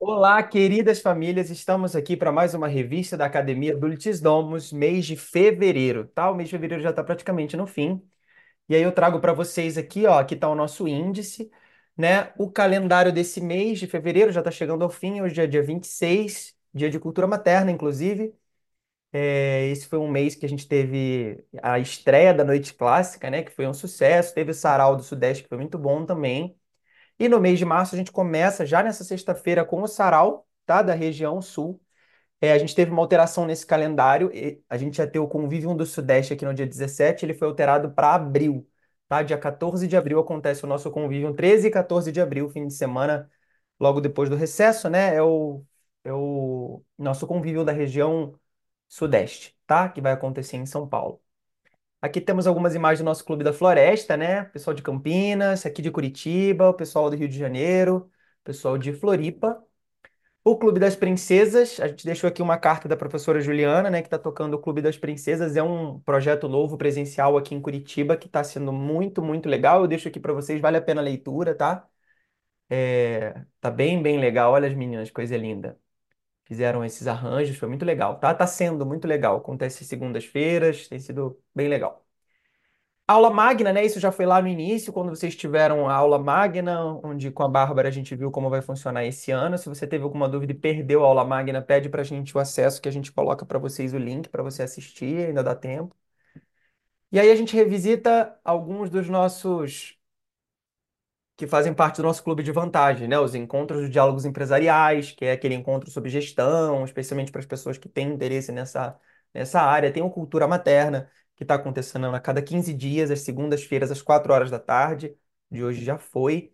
Olá, queridas famílias, estamos aqui para mais uma revista da Academia Dulcis Domus, mês de fevereiro, tá? O mês de fevereiro já está praticamente no fim. E aí eu trago para vocês aqui, ó, aqui está o nosso índice, né? O calendário desse mês de fevereiro já está chegando ao fim, hoje é dia 26, dia de Cultura Materna, inclusive. Esse foi um mês que a gente teve a estreia da Noite Clássica, né? Que foi um sucesso, teve o Sarau do Sudeste, que foi muito bom também. E no mês de março a gente começa já nessa sexta-feira com o sarau, tá? Da região sul. A gente teve uma alteração nesse calendário. A gente já teve o Convívio do Sudeste aqui no dia 17, ele foi alterado para abril, tá? Dia 14 de abril acontece o nosso Convívio, 13 e 14 de abril, fim de semana, logo depois do recesso, né? É o nosso Convívio da região sudeste, tá? Que vai acontecer em São Paulo. Aqui temos algumas imagens do nosso Clube da Floresta, né? Pessoal de Campinas, aqui de Curitiba, o pessoal do Rio de Janeiro, pessoal de Floripa. O Clube das Princesas, a gente deixou aqui uma carta da professora Juliana, né? Que está tocando o Clube das Princesas. É um projeto novo, presencial aqui em Curitiba, que está sendo muito, muito legal. Eu deixo aqui para vocês, vale a pena a leitura, tá? Tá bem, bem legal. Olha as meninas, coisa linda. Fizeram esses arranjos, foi muito legal, tá? Tá sendo muito legal, acontece segundas-feiras, tem sido bem legal. Aula Magna, né? Isso já foi lá no início, quando vocês tiveram a Aula Magna, onde com a Bárbara a gente viu como vai funcionar esse ano. Se você teve alguma dúvida e perdeu a Aula Magna, pede pra gente o acesso que a gente coloca pra vocês o link pra você assistir, ainda dá tempo. E aí a gente revisita alguns dos nossos... que fazem parte do nosso clube de vantagem, né? Os encontros de diálogos empresariais, que é aquele encontro sobre gestão, especialmente para as pessoas que têm interesse nessa área. Tem o Cultura Materna, que está acontecendo a cada 15 dias, às segundas-feiras, às 4 horas da tarde. De hoje já foi,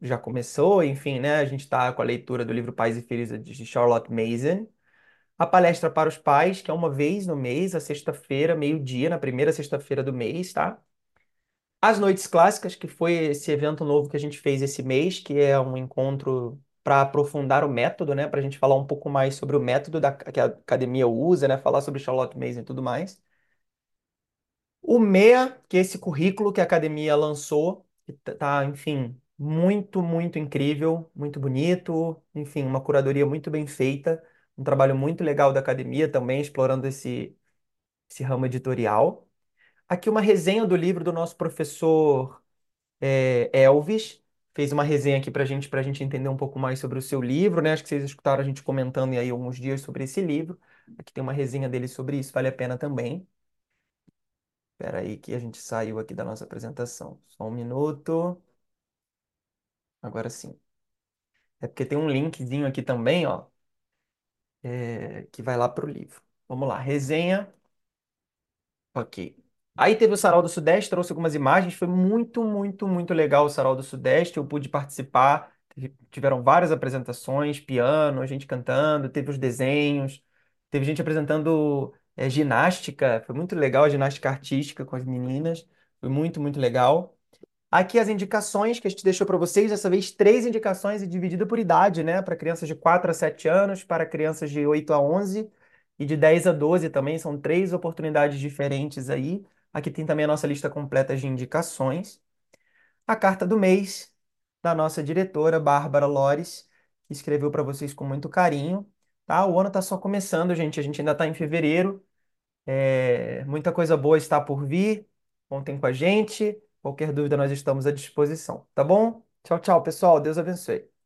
já começou, enfim, né? A gente está com a leitura do livro Pais e Filhos, de Charlotte Mason. A palestra para os pais, que é uma vez no mês, a sexta-feira, meio-dia, na primeira sexta-feira do mês, tá? As Noites Clássicas, que foi esse evento novo que a gente fez esse mês, que é um encontro para aprofundar o método, né? Para a gente falar um pouco mais sobre o método que a academia usa, né? Falar sobre Charlotte Mason e tudo mais. O MEA, que é esse currículo que a academia lançou, que tá, enfim, muito, muito incrível, muito bonito, enfim, uma curadoria muito bem feita, um trabalho muito legal da academia também, explorando esse ramo editorial. Aqui uma resenha do livro do nosso professor Elvis. Fez uma resenha aqui para a gente entender um pouco mais sobre o seu livro, né? Acho que vocês escutaram a gente comentando aí alguns dias sobre esse livro. Aqui tem uma resenha dele sobre isso, vale a pena também. Espera aí que a gente saiu aqui da nossa apresentação. Só um minuto. Agora sim. É porque tem um linkzinho aqui também, ó, que vai lá para o livro. Vamos lá, resenha. Ok. Aí teve o Sarau do Sudeste, trouxe algumas imagens, foi muito, muito, muito legal o Sarau do Sudeste, eu pude participar, tiveram várias apresentações, piano, a gente cantando, teve os desenhos, teve gente apresentando ginástica, foi muito legal a ginástica artística com as meninas, foi muito, muito legal. Aqui as indicações que a gente deixou para vocês, dessa vez 3 indicações e dividida por idade, né? Para crianças de 4 a 7 anos, para crianças de 8 a 11 e de 10 a 12 também, são 3 oportunidades diferentes aí. Aqui tem também a nossa lista completa de indicações. A carta do mês da nossa diretora, Bárbara Lores, que escreveu para vocês com muito carinho. Tá? O ano está só começando, gente. A gente ainda está em fevereiro. Muita coisa boa está por vir. Contem com a gente. Qualquer dúvida, nós estamos à disposição. Tá bom? Tchau, tchau, pessoal. Deus abençoe.